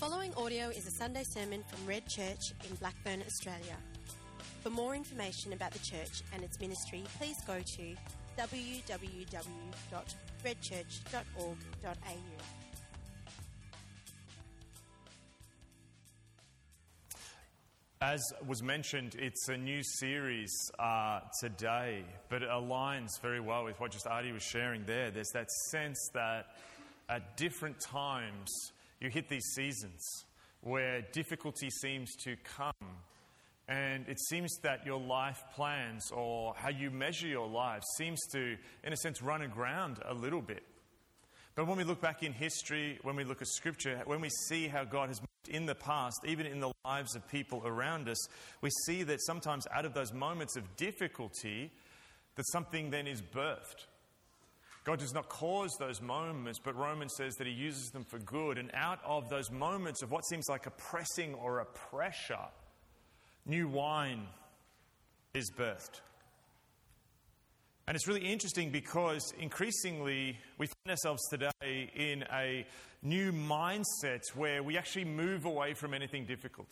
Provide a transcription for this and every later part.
The following audio is a Sunday sermon from Red Church in Blackburn, Australia. For more information about the church and its ministry, please go to www.redchurch.org.au. As was mentioned, it's a new series today, but it aligns very well with what just Artie was sharing there. There's that sense that at different times you hit these seasons where difficulty seems to come, and it seems that your life plans or how you measure your life seems to, in a sense, run aground a little bit. But when we look back in history, when we look at Scripture, when we see how God has moved in the past, even in the lives of people around us, we see that sometimes out of those moments of difficulty, that something then is birthed. God does not cause those moments, but Romans says that he uses them for good. And out of those moments of what seems like a pressing or a pressure, new wine is birthed. And it's really interesting because increasingly we find ourselves today in a new mindset where we actually move away from anything difficult.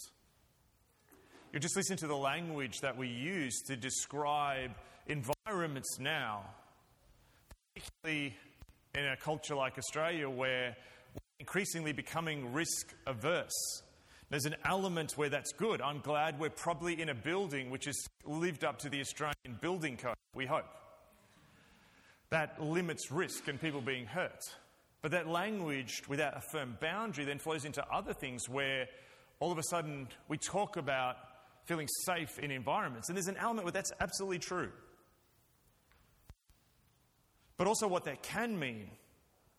You just listen to the language that we use to describe environments now, particularly in a culture like Australia where we're increasingly becoming risk-averse. There's an element where that's good. I'm glad we're probably in a building which has lived up to the Australian building code, we hope. That limits risk and people being hurt. But that language without a firm boundary then flows into other things where all of a sudden we talk about feeling safe in environments. And there's an element where that's absolutely true. But also what that can mean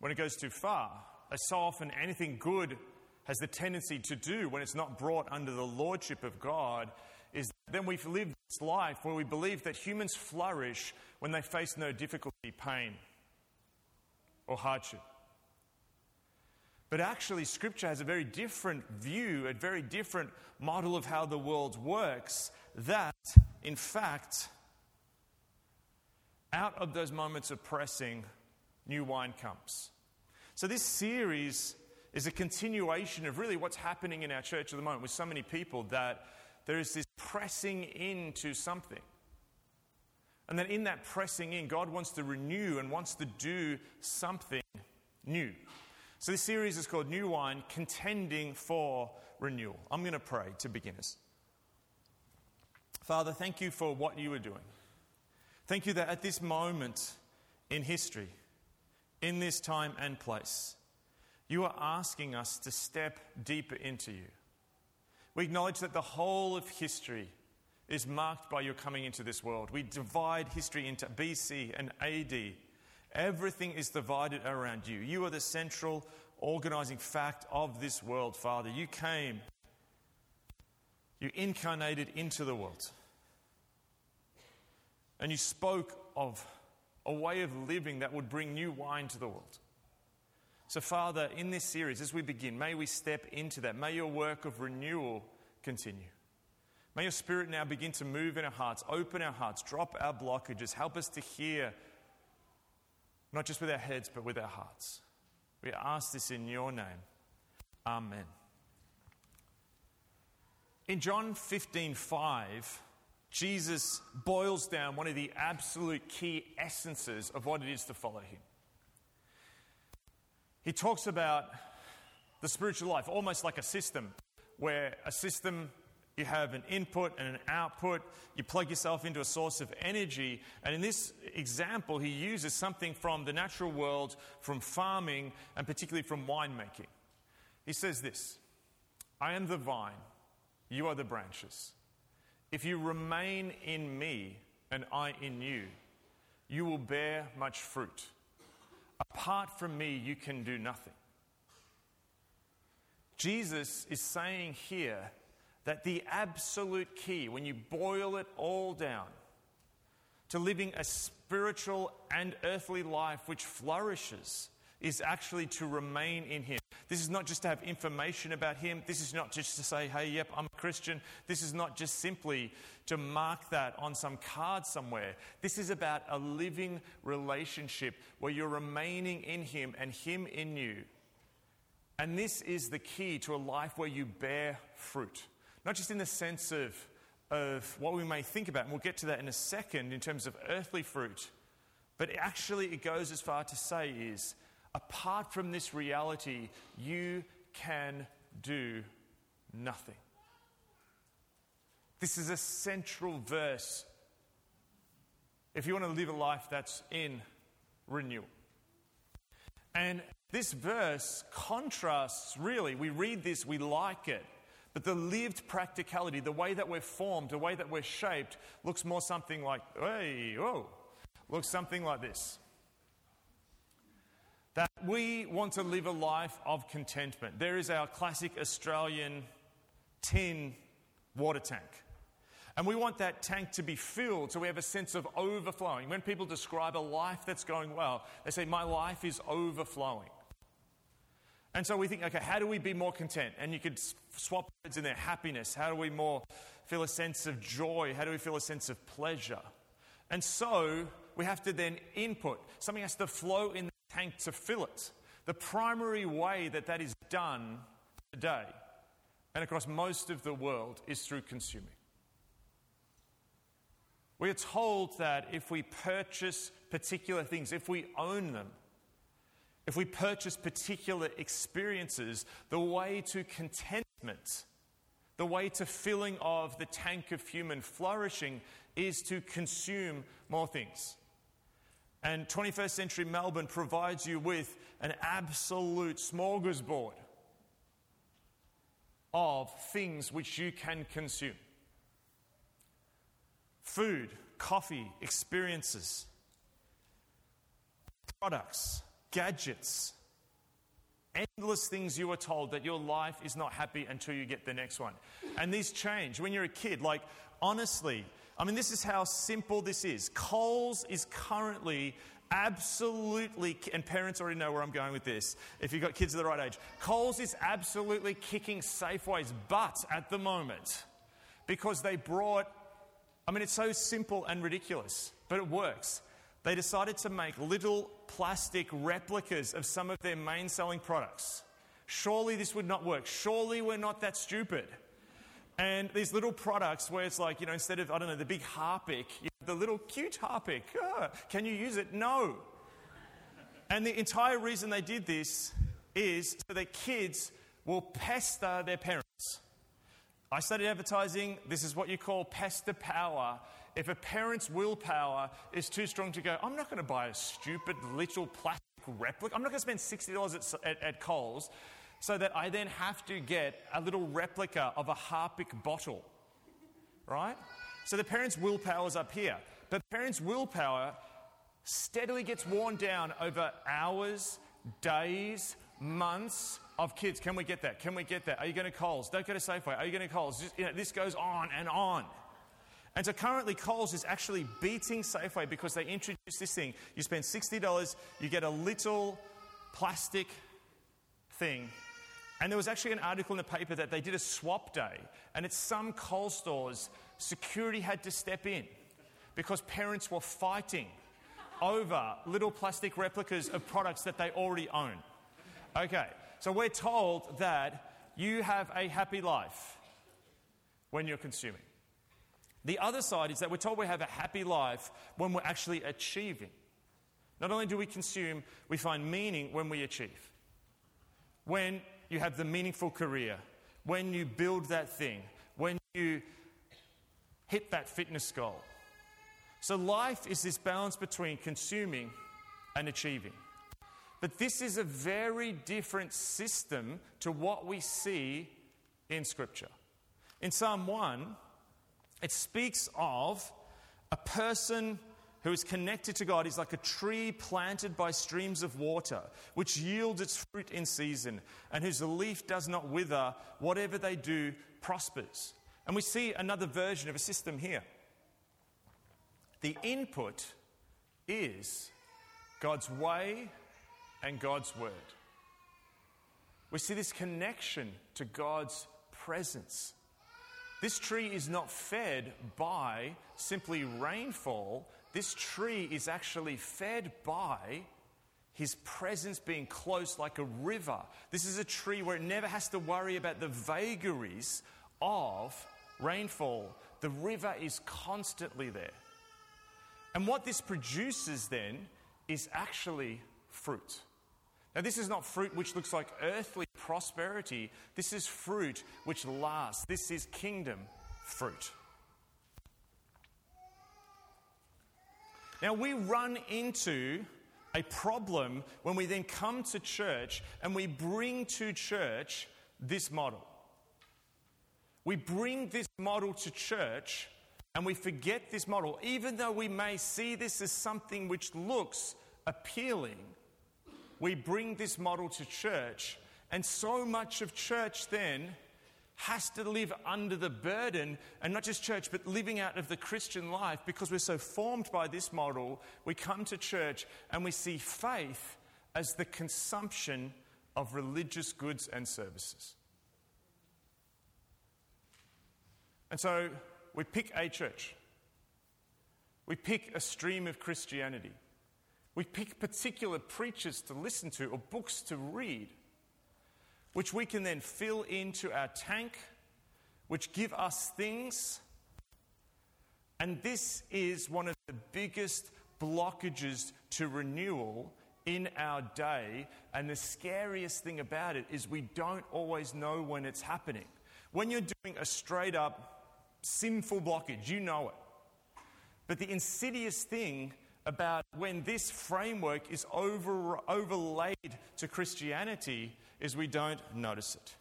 when it goes too far, as so often anything good has the tendency to do when it's not brought under the lordship of God, is then we've lived this life where we believe that humans flourish when they face no difficulty, pain, or hardship. But actually, Scripture has a very different view, a very different model of how the world works, that, in fact, out of those moments of pressing, new wine comes. So this series is a continuation of really what's happening in our church at the moment with so many people, that there is this pressing into something. And then in that pressing in, God wants to renew and wants to do something new. So this series is called New Wine, Contending for Renewal. I'm going to pray to begin us. Father, thank you for what you are doing. Thank you that at this moment in history, in this time and place, you are asking us to step deeper into you. We acknowledge that the whole of history is marked by your coming into this world. We divide history into BC and AD. Everything is divided around you. You are the central organizing fact of this world, Father. You came, you incarnated into the world. And you spoke of a way of living that would bring new wine to the world. So, Father, in this series, as we begin, may we step into that. May your work of renewal continue. May your Spirit now begin to move in our hearts, open our hearts, drop our blockages, help us to hear, not just with our heads, but with our hearts. We ask this in your name. Amen. In John 15:5, Jesus boils down one of the absolute key essences of what it is to follow him. He talks about the spiritual life almost like a system, where a system, you have an input and an output, you plug yourself into a source of energy. And in this example, he uses something from the natural world, from farming, and particularly from winemaking. He says this, "I am the vine, you are the branches. If you remain in me and I in you, you will bear much fruit. Apart from me, you can do nothing." Jesus is saying here that the absolute key, when you boil it all down, to living a spiritual and earthly life which flourishes is actually to remain in him. This is not just to have information about him. This is not just to say, hey, yep, I'm a Christian. This is not just simply to mark that on some card somewhere. This is about a living relationship where you're remaining in him and him in you. And this is the key to a life where you bear fruit. Not just in the sense of what we may think about, and we'll get to that in a second in terms of earthly fruit, but actually it goes as far to say is, apart from this reality, you can do nothing. This is a central verse if you want to live a life that's in renewal. And this verse contrasts, really, we read this, we like it, but the lived practicality, the way that we're formed, the way that we're shaped, looks more something like, hey, whoa, looks something like this. That we want to live a life of contentment. There is our classic Australian tin water tank. And we want that tank to be filled so we have a sense of overflowing. When people describe a life that's going well, they say, my life is overflowing. And so we think, okay, how do we be more content? And you could swap words in there, happiness. How do we more feel a sense of joy? How do we feel a sense of pleasure? And so we have to then input. Something has to flow in the tank to fill it. The primary way that that is done today and across most of the world is through consuming. We are told that if we purchase particular things, if we own them, if we purchase particular experiences, the way to contentment, the way to filling of the tank of human flourishing is to consume more things. And 21st century Melbourne provides you with an absolute smorgasbord of things which you can consume. Food, coffee, experiences, products, gadgets, endless things you are told that your life is not happy until you get the next one. And these change when you're a kid. Like, honestly, I mean, this is how simple this is. Coles is currently absolutely, and parents already know where I'm going with this, if you've got kids of the right age. Coles is absolutely kicking Safeway's butt at the moment because they brought, I mean, it's so simple and ridiculous, but it works. They decided to make little plastic replicas of some of their main selling products. Surely this would not work. Surely we're not that stupid. And these little products where it's like, you know, instead of, I don't know, the big Harpic, you have the little cute Harpic. Oh, can you use it? No. And the entire reason they did this is so that kids will pester their parents. I studied advertising. This is what you call pester power. If a parent's willpower is too strong to go, I'm not going to buy a stupid little plastic replica. I'm not going to spend $60 at Coles so that I then have to get a little replica of a Harpic bottle, right? So the parent's willpower's up here. But parents' willpower steadily gets worn down over hours, days, months of kids. Can we get that? Can we get that? Are you going to Coles? Don't go to Safeway. Are you going to Coles? Just, you know, this goes on and on. And so currently Coles is actually beating Safeway because they introduced this thing. You spend $60, you get a little plastic thing. And there was actually an article in the paper that they did a swap day. And at some Coles stores, security had to step in because parents were fighting over little plastic replicas of products that they already own. Okay, so we're told that you have a happy life when you're consuming. The other side is that we're told we have a happy life when we're actually achieving. Not only do we consume, we find meaning when we achieve. When you have the meaningful career, when you build that thing, when you hit that fitness goal. So life is this balance between consuming and achieving. But this is a very different system to what we see in Scripture. In Psalm 1, it speaks of a person who is connected to God. He's like a tree planted by streams of water, which yields its fruit in season, and whose leaf does not wither. Whatever they do prospers. And we see another version of a system here. The input is God's way and God's word. We see this connection to God's presence. This tree is not fed by simply rainfall. This tree is actually fed by His presence being close like a river. This is a tree where it never has to worry about the vagaries of rainfall. The river is constantly there. And what this produces then is actually fruit. Now, this is not fruit which looks like earthly prosperity. This is fruit which lasts. This is kingdom fruit. Now, we run into a problem when we then come to church and we bring to church this model. We bring this model to church and we forget this model, even though we may see this as something which looks appealing. We bring this model to church, and so much of church then has to live under the burden, and not just church, but living out of the Christian life, because we're so formed by this model. We come to church and we see faith as the consumption of religious goods and services. And so we pick a church. We pick a stream of Christianity. We pick particular preachers to listen to or books to read, which we can then fill into our tank, which give us things. And this is one of the biggest blockages to renewal in our day. And the scariest thing about it is we don't always know when it's happening. When you're doing a straight-up sinful blockage, you know it. But the insidious thing about when this framework is overlaid to Christianity is we don't notice it.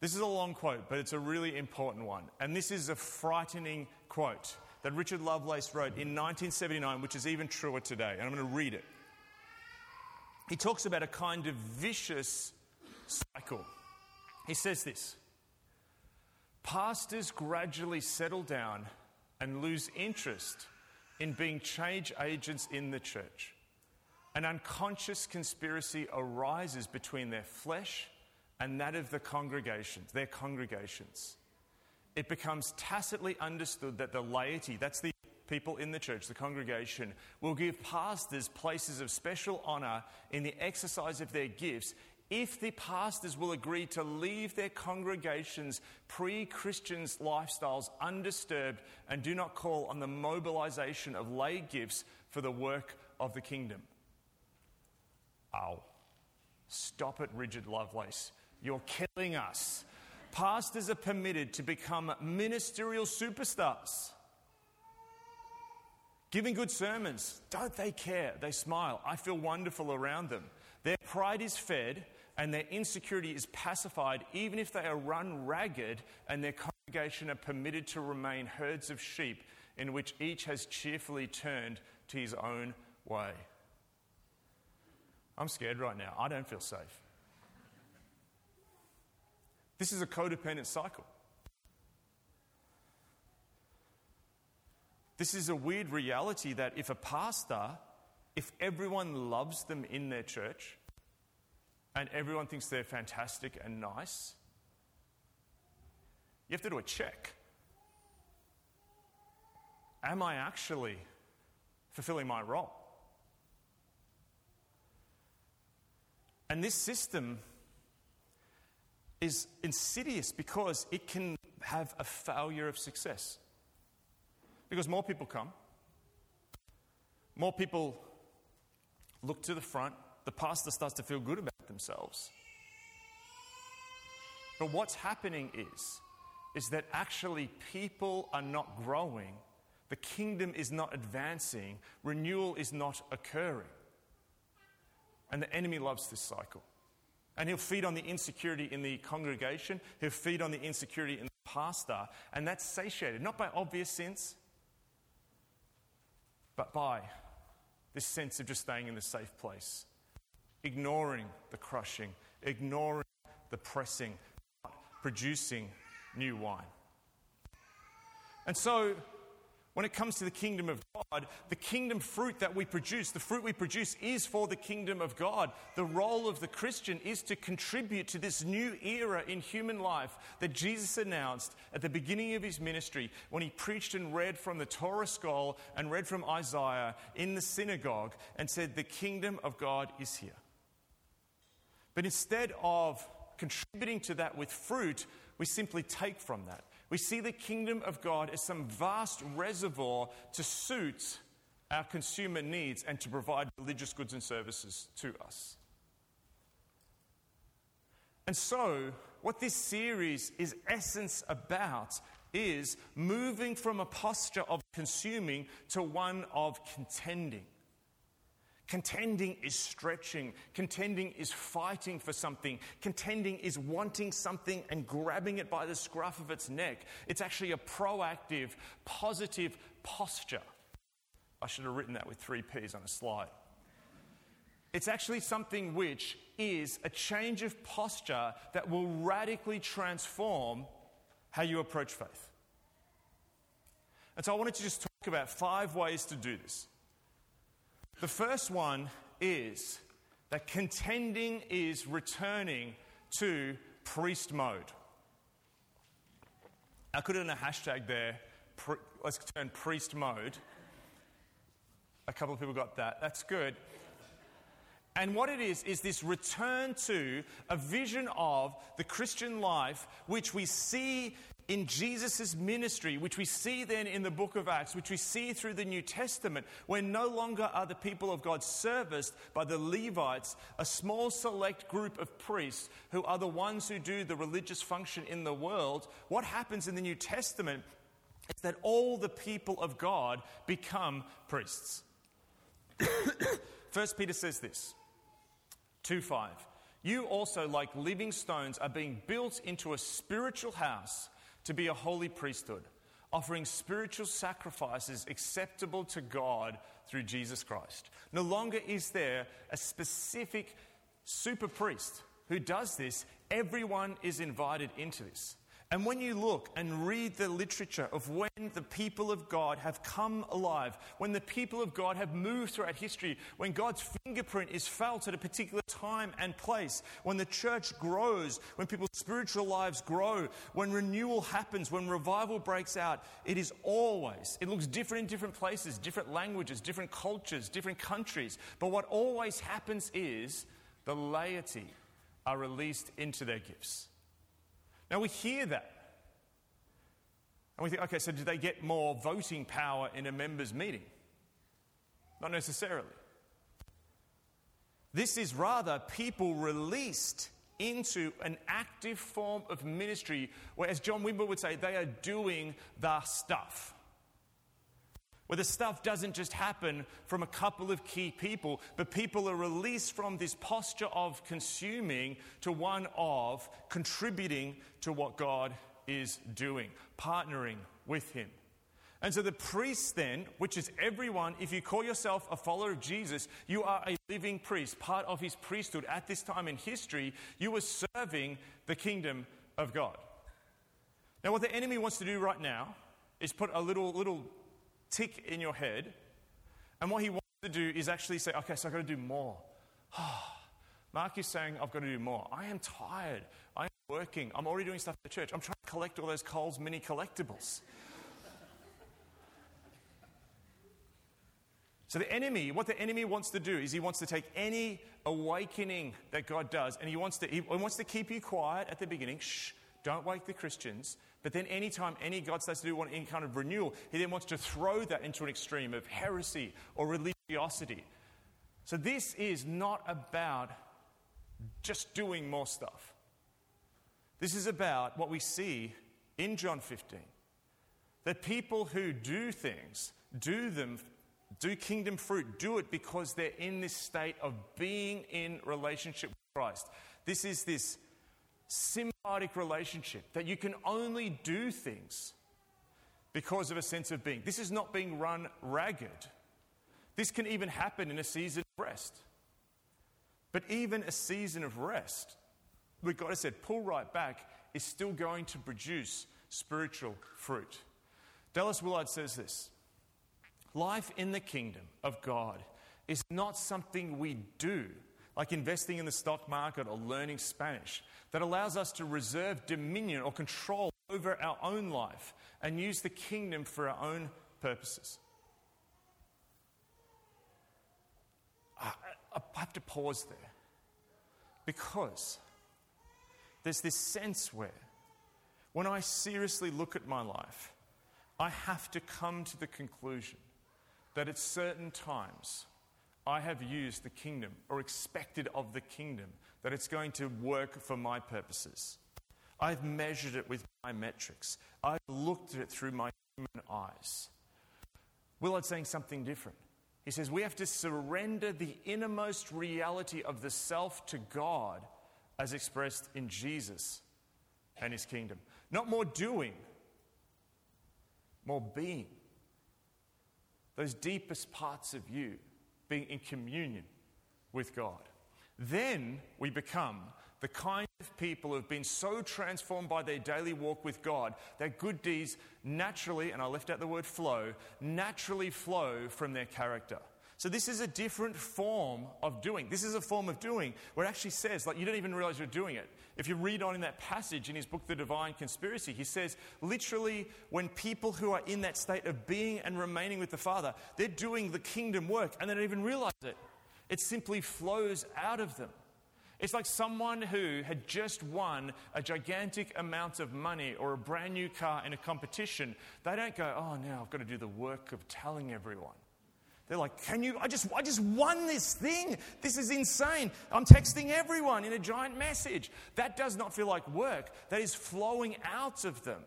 This is a long quote, but it's a really important one. And this is a frightening quote that Richard Lovelace wrote in 1979, which is even truer today. And I'm going to read it. He talks about a kind of vicious cycle. He says this: pastors gradually settle down and lose interest in being change agents in the church. An unconscious conspiracy arises between their flesh and that of the congregations, their congregations. It becomes tacitly understood that the laity, that's the people in the church, the congregation, will give pastors places of special honour in the exercise of their gifts if the pastors will agree to leave their congregations' pre-Christian lifestyles undisturbed and do not call on the mobilization of lay gifts for the work of the kingdom. Ow. Stop it, Richard Lovelace. You're killing us. Pastors are permitted to become ministerial superstars, giving good sermons. Don't they care? They smile. I feel wonderful around them. Their pride is fed and their insecurity is pacified, even if they are run ragged and their congregation are permitted to remain herds of sheep in which each has cheerfully turned to his own way. I'm scared right now. I don't feel safe. This is a codependent cycle. This is a weird reality that if a pastor... if everyone loves them in their church and everyone thinks they're fantastic and nice, you have to do a check. Am I actually fulfilling my role? And this system is insidious because it can have a failure of success. Because more people come, more people look to the front, the pastor starts to feel good about themselves. But what's happening is that actually people are not growing, the kingdom is not advancing, renewal is not occurring. And the enemy loves this cycle. And he'll feed on the insecurity in the congregation, he'll feed on the insecurity in the pastor, and that's satiated, not by obvious sins, but by this sense of just staying in the safe place, ignoring the crushing, ignoring the pressing, not producing new wine. And so When it comes to the kingdom of God, the kingdom fruit that we produce, the fruit we produce is for the kingdom of God. The role of the Christian is to contribute to this new era in human life that Jesus announced at the beginning of his ministry when he preached and read from the Torah scroll and read from Isaiah in the synagogue and said, the kingdom of God is here. But instead of contributing to that with fruit, we simply take from that. We see the kingdom of God as some vast reservoir to suit our consumer needs and to provide religious goods and services to us. And so, what this series is essence about is moving from a posture of consuming to one of contending. Contending is stretching. Contending is fighting for something. Contending is wanting something and grabbing it by the scruff of its neck. It's actually a proactive, positive posture. I should have written that with 3 Ps on a slide. It's actually something which is a change of posture that will radically transform how you approach faith. And so I wanted to just talk about 5 ways to do this. The first one is that contending is returning to priest mode. I could have done a hashtag there, let's turn priest mode. A couple of people got that. That's good. And what it is this return to a vision of the Christian life, which we see in Jesus' ministry, which we see then in the book of Acts, which we see through the New Testament, where no longer are the people of God serviced by the Levites, a small select group of priests who are the ones who do the religious function in the world. What happens in the New Testament is that all the people of God become priests. 1 Peter says this, 2:5. You also, like living stones, are being built into a spiritual house to be a holy priesthood, offering spiritual sacrifices acceptable to God through Jesus Christ. No longer is there a specific super priest who does this. Everyone is invited into this. And when you look and read the literature of when the people of God have come alive, when the people of God have moved throughout history, when God's fingerprint is felt at a particular time and place, when the church grows, when people's spiritual lives grow, when renewal happens, when revival breaks out, it is always, it looks different in different places, different languages, different cultures, different countries. But what always happens is the laity are released into their gifts. Now we hear that and we think, okay, so do they get more voting power in a members' meeting? Not necessarily. This is rather people released into an active form of ministry where, as John Wimber would say, they are doing the stuff. Where the stuff doesn't just happen from a couple of key people, but people are released from this posture of consuming to one of contributing to what God is doing, partnering with him. And so the priest then, which is everyone, if you call yourself a follower of Jesus, you are a living priest, part of his priesthood. At this time in history, you were serving the kingdom of God. Now what the enemy wants to do right now is put a little tick in your head, and what he wants to do is actually say, okay, so I've got to do more. Mark is saying, I've got to do more. I am tired. I am working. I'm already doing stuff at the church. I'm trying to collect all those Coles mini collectibles. So the enemy, what the enemy wants to do is he wants to take any awakening that God does, and he wants to keep you quiet at the beginning. Shh, don't wake the Christians. But then anytime any God starts to do any kind of renewal, he then wants to throw that into an extreme of heresy or religiosity. So this is not about just doing more stuff. This is about what we see in John 15. That people who do things, do them, do kingdom fruit, do it because they're in this state of being in relationship with Christ. This is this symbiotic relationship, that you can only do things because of a sense of being. This is not being run ragged. This can even happen in a season of rest. But even a season of rest, like God has said, pull right back, is still going to produce spiritual fruit. Dallas Willard says this. Life in the kingdom of God is not something we do, like investing in the stock market or learning Spanish, that allows us to reserve dominion or control over our own life and use the kingdom for our own purposes. I have to pause there because there's this sense where when I seriously look at my life, I have to come to the conclusion that at certain times I have used the kingdom or expected of the kingdom that it's going to work for my purposes. I've measured it with my metrics. I've looked at it through my human eyes. Willard's saying something different. He says we have to surrender the innermost reality of the self to God as expressed in Jesus and his kingdom. Not more doing, more being. Those deepest parts of you being in communion with God. Then we become the kind of people who have been so transformed by their daily walk with God that good deeds naturally, and I left out the word flow, naturally flow from their character. So this is a different form of doing. This is a form of doing where it actually says, like, you don't even realize you're doing it. If you read on in that passage in his book, The Divine Conspiracy, he says, literally, when people who are in that state of being and remaining with the Father, they're doing the kingdom work and they don't even realize it. It simply flows out of them. It's like someone who had just won a gigantic amount of money or a brand new car in a competition. They don't go, oh, now I've got to do the work of telling everyone. They're like, can you? I just won this thing. This is insane. I'm texting everyone in a giant message. That does not feel like work. That is flowing out of them.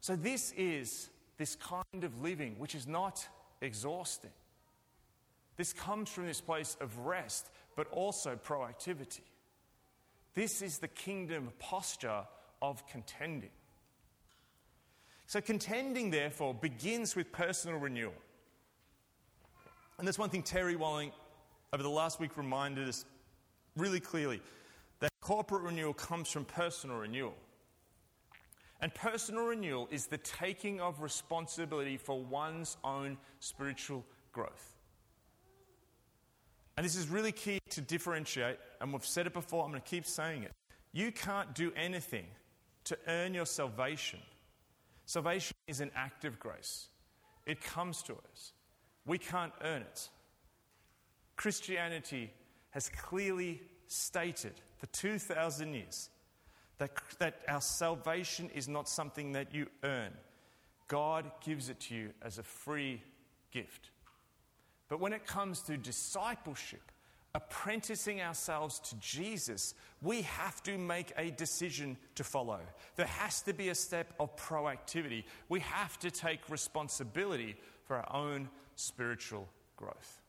So this is this kind of living, which is not exhausting. This comes from this place of rest, but also proactivity. This is the kingdom posture of contending. So contending, therefore, begins with personal renewal. And that's one thing Terry Walling, over the last week, reminded us really clearly, that corporate renewal comes from personal renewal. And personal renewal is the taking of responsibility for one's own spiritual growth. And this is really key to differentiate, and we've said it before, I'm going to keep saying it. You can't do anything to earn your salvation. Salvation is an act of grace. It comes to us. We can't earn it. Christianity has clearly stated for 2,000 years that our salvation is not something that you earn. God gives it to you as a free gift. But when it comes to discipleship, apprenticing ourselves to Jesus, we have to make a decision to follow. There has to be a step of proactivity. We have to take responsibility for our own spiritual growth.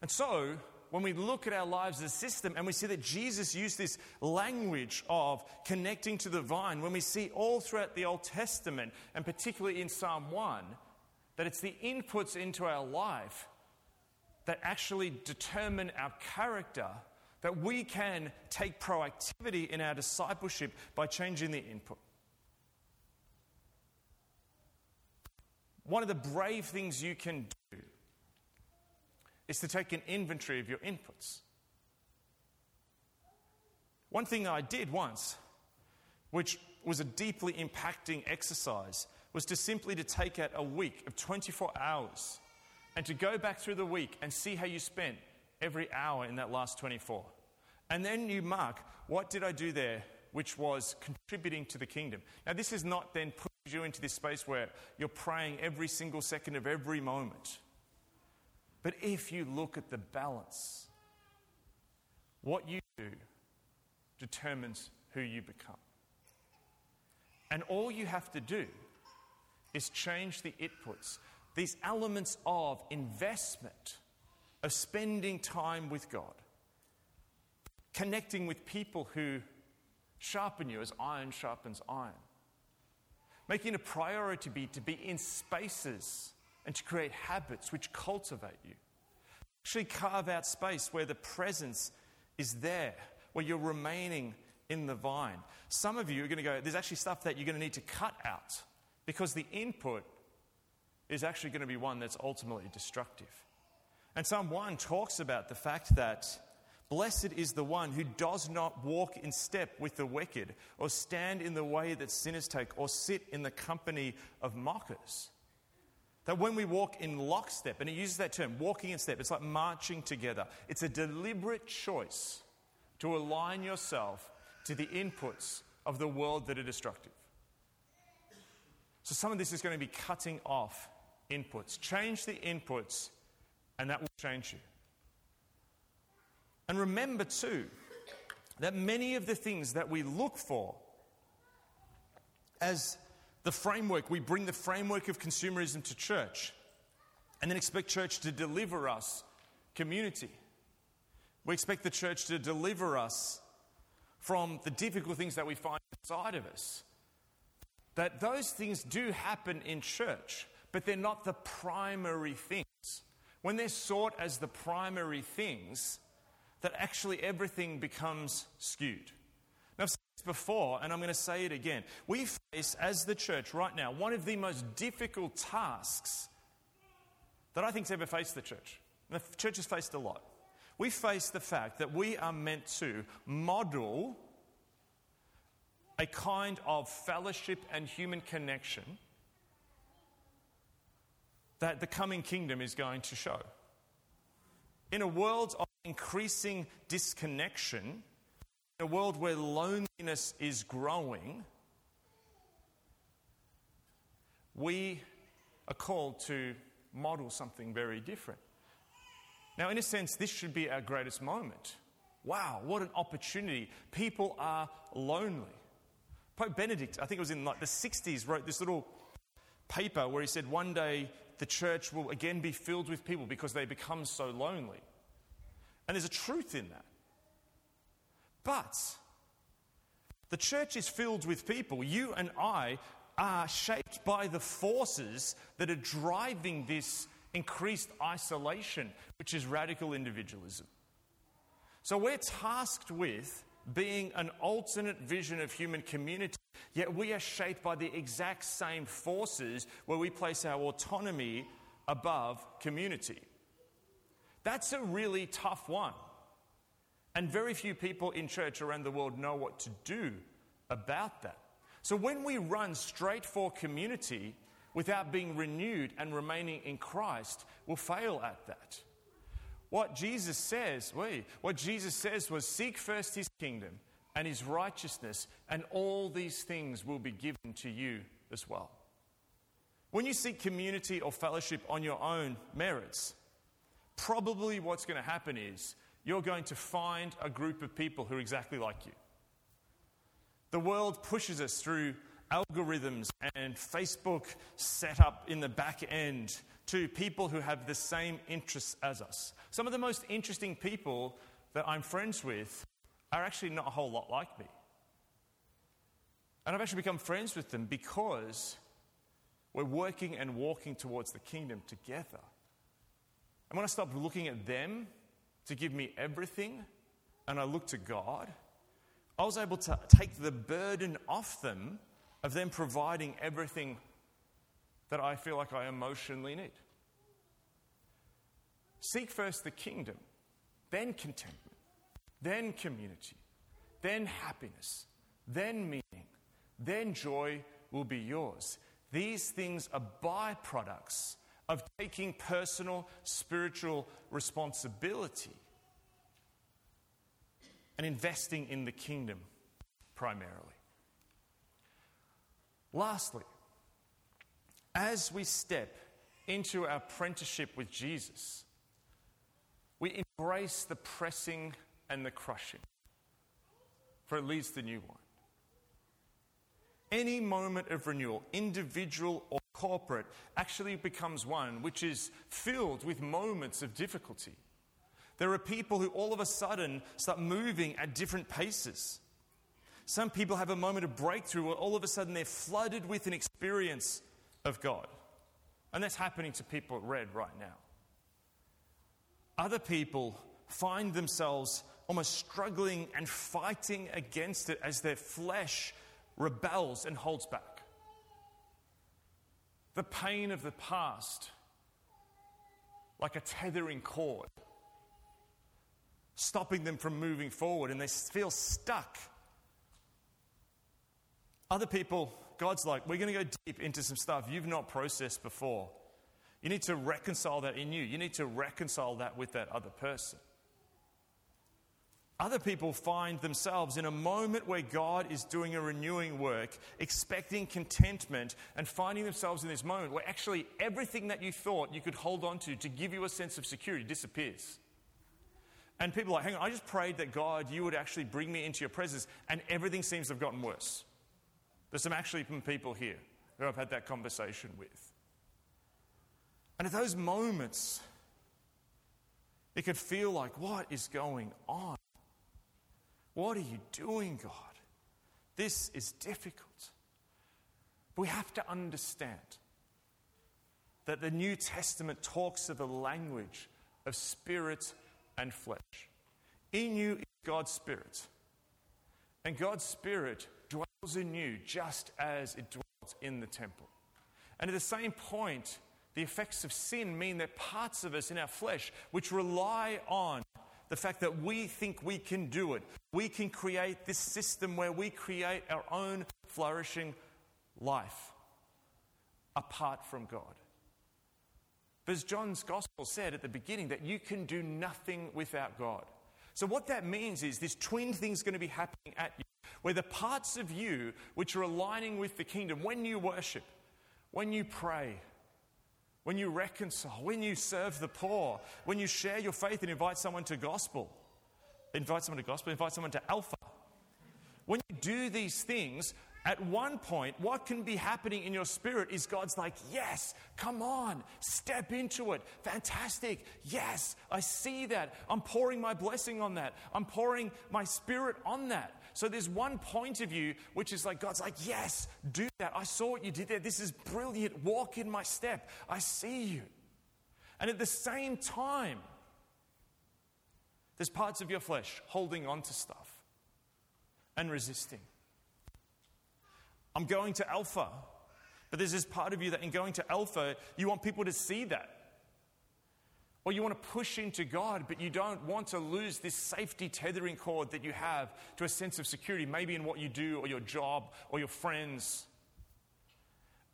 And so, when we look at our lives as a system and we see that Jesus used this language of connecting to the vine, when we see all throughout the Old Testament, and particularly in Psalm 1, that it's the inputs into our life that actually determine our character, that we can take proactivity in our discipleship by changing the input. One of the brave things you can do is to take an inventory of your inputs. One thing I did once, which was a deeply impacting exercise, was to take out a week of 24 hours and to go back through the week and see how you spent every hour in that last 24. And then you mark, what did I do there which was contributing to the kingdom? Now, this is not then put you into this space where you're praying every single second of every moment. But if you look at the balance, what you do determines who you become. And all you have to do is change the inputs, these elements of investment, of spending time with God, connecting with people who sharpen you as iron sharpens iron. Making a priority to be in spaces and to create habits which cultivate you. Actually carve out space where the presence is there, where you're remaining in the vine. Some of you are going to go, there's actually stuff that you're going to need to cut out because the input is actually going to be one that's ultimately destructive. And Psalm 1 talks about the fact that blessed is the one who does not walk in step with the wicked, or stand in the way that sinners take, or sit in the company of mockers. That when we walk in lockstep, and it uses that term, walking in step, it's like marching together. It's a deliberate choice to align yourself to the inputs of the world that are destructive. So some of this is going to be cutting off inputs. Change the inputs, and that will change you. And remember too, that many of the things that we look for as the framework, we bring the framework of consumerism to church and then expect church to deliver us community. We expect the church to deliver us from the difficult things that we find inside of us. That those things do happen in church, but they're not the primary things. When they're sought as the primary things, that actually everything becomes skewed. Now, I've said this before, and I'm going to say it again. We face, as the church right now, one of the most difficult tasks that I think's ever faced the church. And the church has faced a lot. We face the fact that we are meant to model a kind of fellowship and human connection that the coming kingdom is going to show. In a world of increasing disconnection, in a world where loneliness is growing, we are called to model something very different. Now, in a sense, this should be our greatest moment. Wow, what an opportunity. People are lonely. Pope Benedict, I think it was in like the 60s, wrote this little paper where he said one day the church will again be filled with people because they become so lonely. And there's a truth in that. But the church is filled with people. You and I are shaped by the forces that are driving this increased isolation, which is radical individualism. So we're tasked with being an alternate vision of human community, yet we are shaped by the exact same forces where we place our autonomy above community. That's a really tough one. And very few people in church around the world know what to do about that. So when we run straight for community without being renewed and remaining in Christ, we'll fail at that. What Jesus says was, seek first his kingdom and his righteousness, and all these things will be given to you as well. When you seek community or fellowship on your own merits, probably what's going to happen is you're going to find a group of people who are exactly like you. The world pushes us through algorithms and Facebook set up in the back end to people who have the same interests as us. Some of the most interesting people that I'm friends with are actually not a whole lot like me. And I've actually become friends with them because we're working and walking towards the kingdom together. And when I stop looking at them to give me everything, and I look to God, I was able to take the burden off them of them providing everything that I feel like I emotionally need. Seek first the kingdom, then contentment, then community, then happiness, then meaning, then joy will be yours. These things are byproducts of taking personal spiritual responsibility and investing in the kingdom primarily. Lastly, as we step into our apprenticeship with Jesus, we embrace the pressing and the crushing, for it leads to new wine. Any moment of renewal, individual or corporate, actually becomes one which is filled with moments of difficulty. There are people who all of a sudden start moving at different paces. Some people have a moment of breakthrough where all of a sudden they're flooded with an experience of God. And that's happening to people at Red right now. Other people find themselves almost struggling and fighting against it as their flesh rebels and holds back. the pain of the past like a tethering cord, stopping them from moving forward, and they feel stuck. Other people, God's like, we're going to go deep into some stuff you've not processed before. You need to reconcile that in you. You need to reconcile that with that other person. Other people find themselves in a moment where God is doing a renewing work, expecting contentment, and finding themselves in this moment where actually everything that you thought you could hold on to give you a sense of security disappears. And people are like, hang on, I just prayed that God, you would actually bring me into your presence, and everything seems to have gotten worse. There's some actually people here who I've had that conversation with. And at those moments, it could feel like, what is going on? What are you doing, God? This is difficult. But we have to understand that the New Testament talks of the language of spirit and flesh. In you is God's Spirit. And God's Spirit dwells in you just as it dwells in the temple. And at the same point, the effects of sin mean that parts of us in our flesh, which rely on the fact that we think we can do it, we can create this system where we create our own flourishing life apart from God. But as John's Gospel said at the beginning, that you can do nothing without God. So what that means is this twin thing's going to be happening at you, where the parts of you which are aligning with the kingdom, when you worship, when you pray, when you reconcile, when you serve the poor, when you share your faith and invite someone to Alpha. When you do these things, at one point, what can be happening in your spirit is God's like, yes, come on, step into it. Fantastic. Yes, I see that. I'm pouring my blessing on that. I'm pouring my spirit on that. So there's one point of you which is like, God's like, yes, do that. I saw what you did there. This is brilliant. Walk in my step. I see you. And at the same time, there's parts of your flesh holding on to stuff and resisting. I'm going to Alpha. But there's this part of you that in going to Alpha, you want people to see that. Or you want to push into God, but you don't want to lose this safety tethering cord that you have to a sense of security, maybe in what you do or your job or your friends.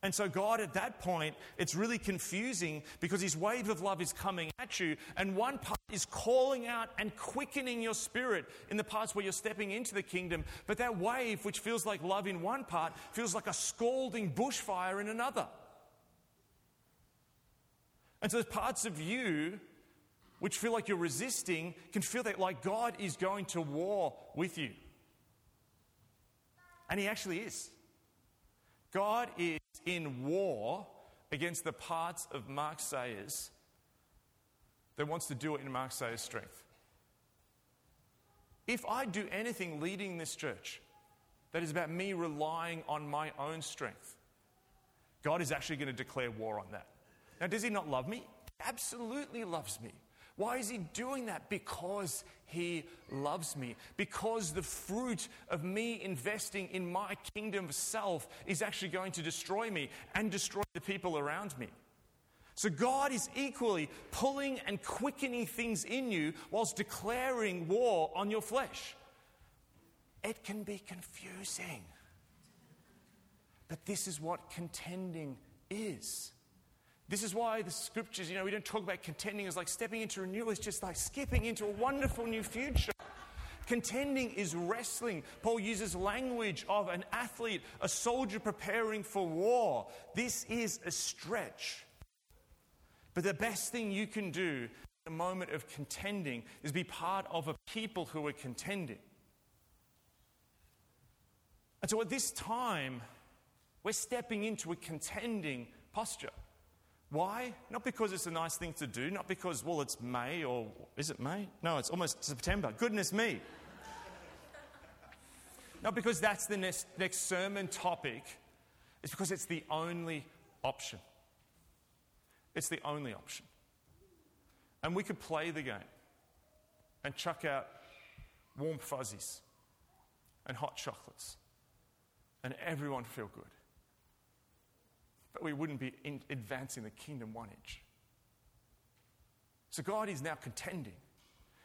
And so God, at that point, it's really confusing because his wave of love is coming at you. And one part is calling out and quickening your spirit in the parts where you're stepping into the kingdom. But that wave, which feels like love in one part, feels like a scalding bushfire in another. And so there's parts of you which feel like you're resisting can feel that like God is going to war with you. And he actually is. God is in war against the parts of Mark Sayers that wants to do it in Mark Sayers' strength. If I do anything leading this church that is about me relying on my own strength, God is actually going to declare war on that. Now, does he not love me? He absolutely loves me. Why is he doing that? Because he loves me. Because the fruit of me investing in my kingdom of self is actually going to destroy me and destroy the people around me. So God is equally pulling and quickening things in you whilst declaring war on your flesh. It can be confusing. But this is what contending is. This is why the scriptures, we don't talk about contending as like stepping into renewal. It's just like skipping into a wonderful new future. Contending is wrestling. Paul uses language of an athlete, a soldier preparing for war. This is a stretch. But the best thing you can do in a moment of contending is be part of a people who are contending. And so at this time, we're stepping into a contending posture. Why? Not because it's a nice thing to do, not because, well, it's May or... Is it May? No, it's almost September. Goodness me. Not because that's the next sermon topic. It's because it's the only option. It's the only option. And we could play the game and chuck out warm fuzzies and hot chocolates and everyone feel good. but we wouldn't be advancing the kingdom one inch. So God is now contending.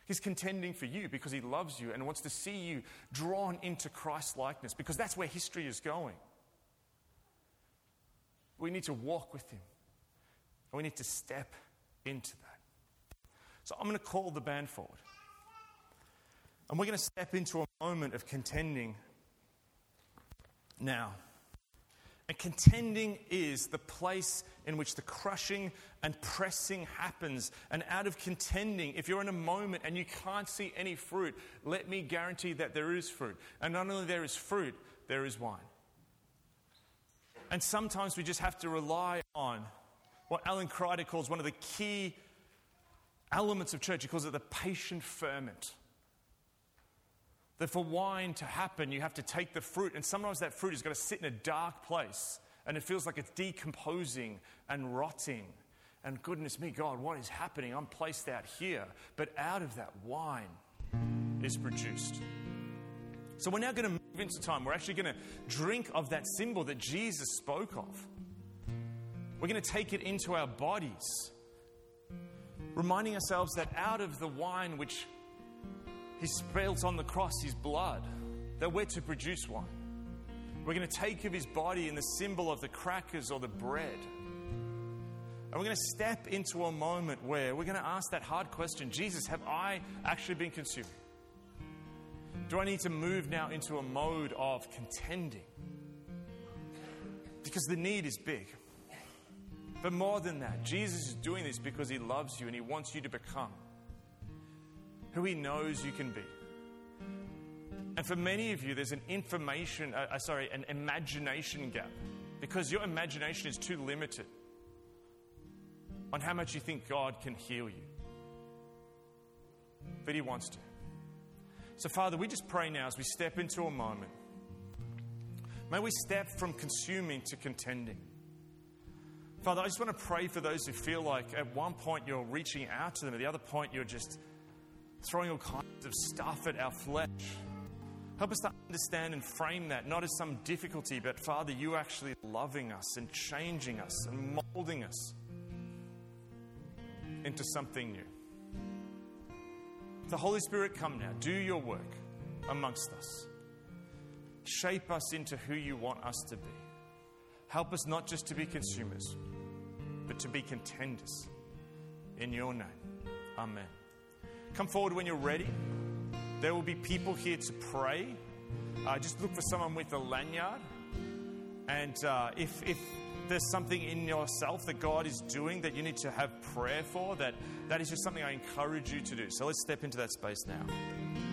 He's contending for you because he loves you and wants to see you drawn into Christ's likeness, because that's where history is going. We need to walk with him, and we need to step into that. So I'm going to call the band forward, and we're going to step into a moment of contending now. And contending is the place in which the crushing and pressing happens. And out of contending, if you're in a moment and you can't see any fruit, let me guarantee that there is fruit. And not only there is fruit, there is wine. And sometimes we just have to rely on what Alan Kreider calls one of the key elements of church. He calls it the patient ferment. That for wine to happen, you have to take the fruit, and sometimes that fruit has got to sit in a dark place, and it feels like it's decomposing and rotting. And goodness me, God, what is happening? I'm placed out here. But out of that, wine is produced. So we're now going to move into time. We're actually going to drink of that symbol that Jesus spoke of. We're going to take it into our bodies, reminding ourselves that out of the wine which he spilt on the cross, his blood, that we're to produce wine. We're going to take of his body in the symbol of the crackers or the bread. And we're going to step into a moment where we're going to ask that hard question, Jesus, have I actually been consumed? Do I need to move now into a mode of contending? Because the need is big. But more than that, Jesus is doing this because he loves you and he wants you to become who he knows you can be. And for many of you, there's an imagination gap, because your imagination is too limited on how much you think God can heal you. But he wants to. So Father, we just pray now as we step into a moment. May we step from consuming to contending. Father, I just want to pray for those who feel like at one point you're reaching out to them, at the other point you're just throwing all kinds of stuff at our flesh. Help us to understand and frame that, not as some difficulty, but Father, you actually loving us and changing us and molding us into something new. The Holy Spirit, come now. Do your work amongst us. Shape us into who you want us to be. Help us not just to be consumers, but to be contenders. In your name, amen. Come forward when you're ready. There will be people here to pray. Just look for someone with a lanyard. And if there's something in yourself that God is doing that you need to have prayer for, that is just something I encourage you to do. So let's step into that space now.